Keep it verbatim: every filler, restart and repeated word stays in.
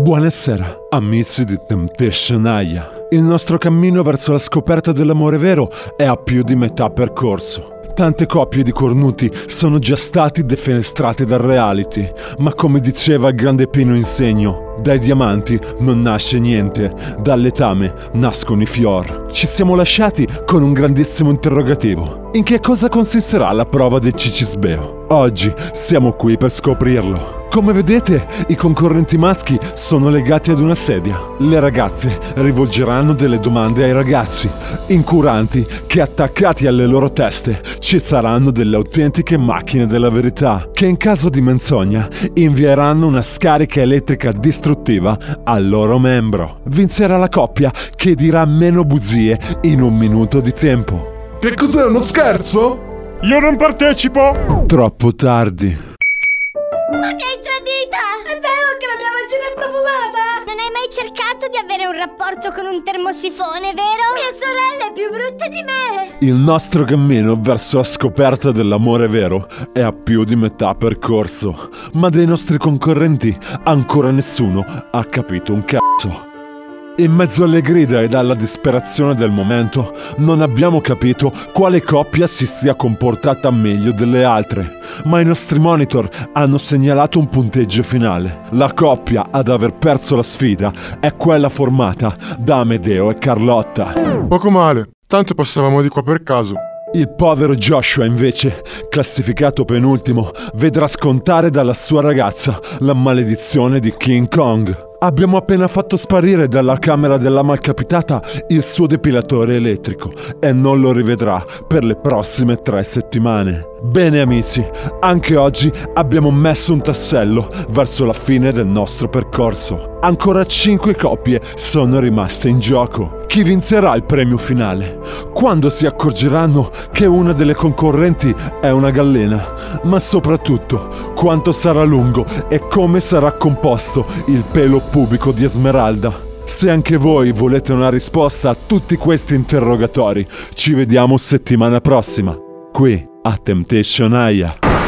Buonasera, amici di Temptation Aya. Il nostro cammino verso la scoperta dell'amore vero è a più di metà percorso. Tante coppie di cornuti sono già stati defenestrati dal reality, ma come diceva il grande Pino Insegno, dai diamanti non nasce niente, dal letame nascono i fior. Ci siamo lasciati con un grandissimo interrogativo. In che cosa consisterà la prova del cicisbeo? Oggi siamo qui per scoprirlo. Come vedete, i concorrenti maschi sono legati ad una sedia. Le ragazze rivolgeranno delle domande ai ragazzi, incuranti che attaccati alle loro teste ci saranno delle autentiche macchine della verità che in caso di menzogna invieranno una scarica elettrica distruttiva al loro membro. Vincerà la coppia che dirà meno bugie in un minuto di tempo. Che cos'è, uno scherzo? Io non partecipo! Troppo tardi. Cercato di avere un rapporto con un termosifone, vero? Mia sorella è più brutta di me! Il nostro cammino verso la scoperta dell'amore vero è a più di metà percorso, ma dei nostri concorrenti ancora nessuno ha capito un cazzo. In mezzo alle grida ed alla disperazione del momento, non abbiamo capito quale coppia si sia comportata meglio delle altre, ma i nostri monitor hanno segnalato un punteggio finale. La coppia ad aver perso la sfida è quella formata da Amedeo e Carlotta. Poco male, tanto passavamo di qua per caso. Il povero Joshua invece, classificato penultimo, vedrà scontare dalla sua ragazza la maledizione di King Kong. Abbiamo appena fatto sparire dalla camera della malcapitata il suo depilatore elettrico e non lo rivedrà per le prossime tre settimane. Bene amici, anche oggi abbiamo messo un tassello verso la fine del nostro percorso. Ancora cinque coppie sono rimaste in gioco. Chi vincerà il premio finale? Quando si accorgeranno che una delle concorrenti è una gallina? Ma soprattutto, quanto sarà lungo e come sarà composto il pelo pubico di Esmeralda? Se anche voi volete una risposta a tutti questi interrogatori, ci vediamo settimana prossima, qui a Temptation Aya.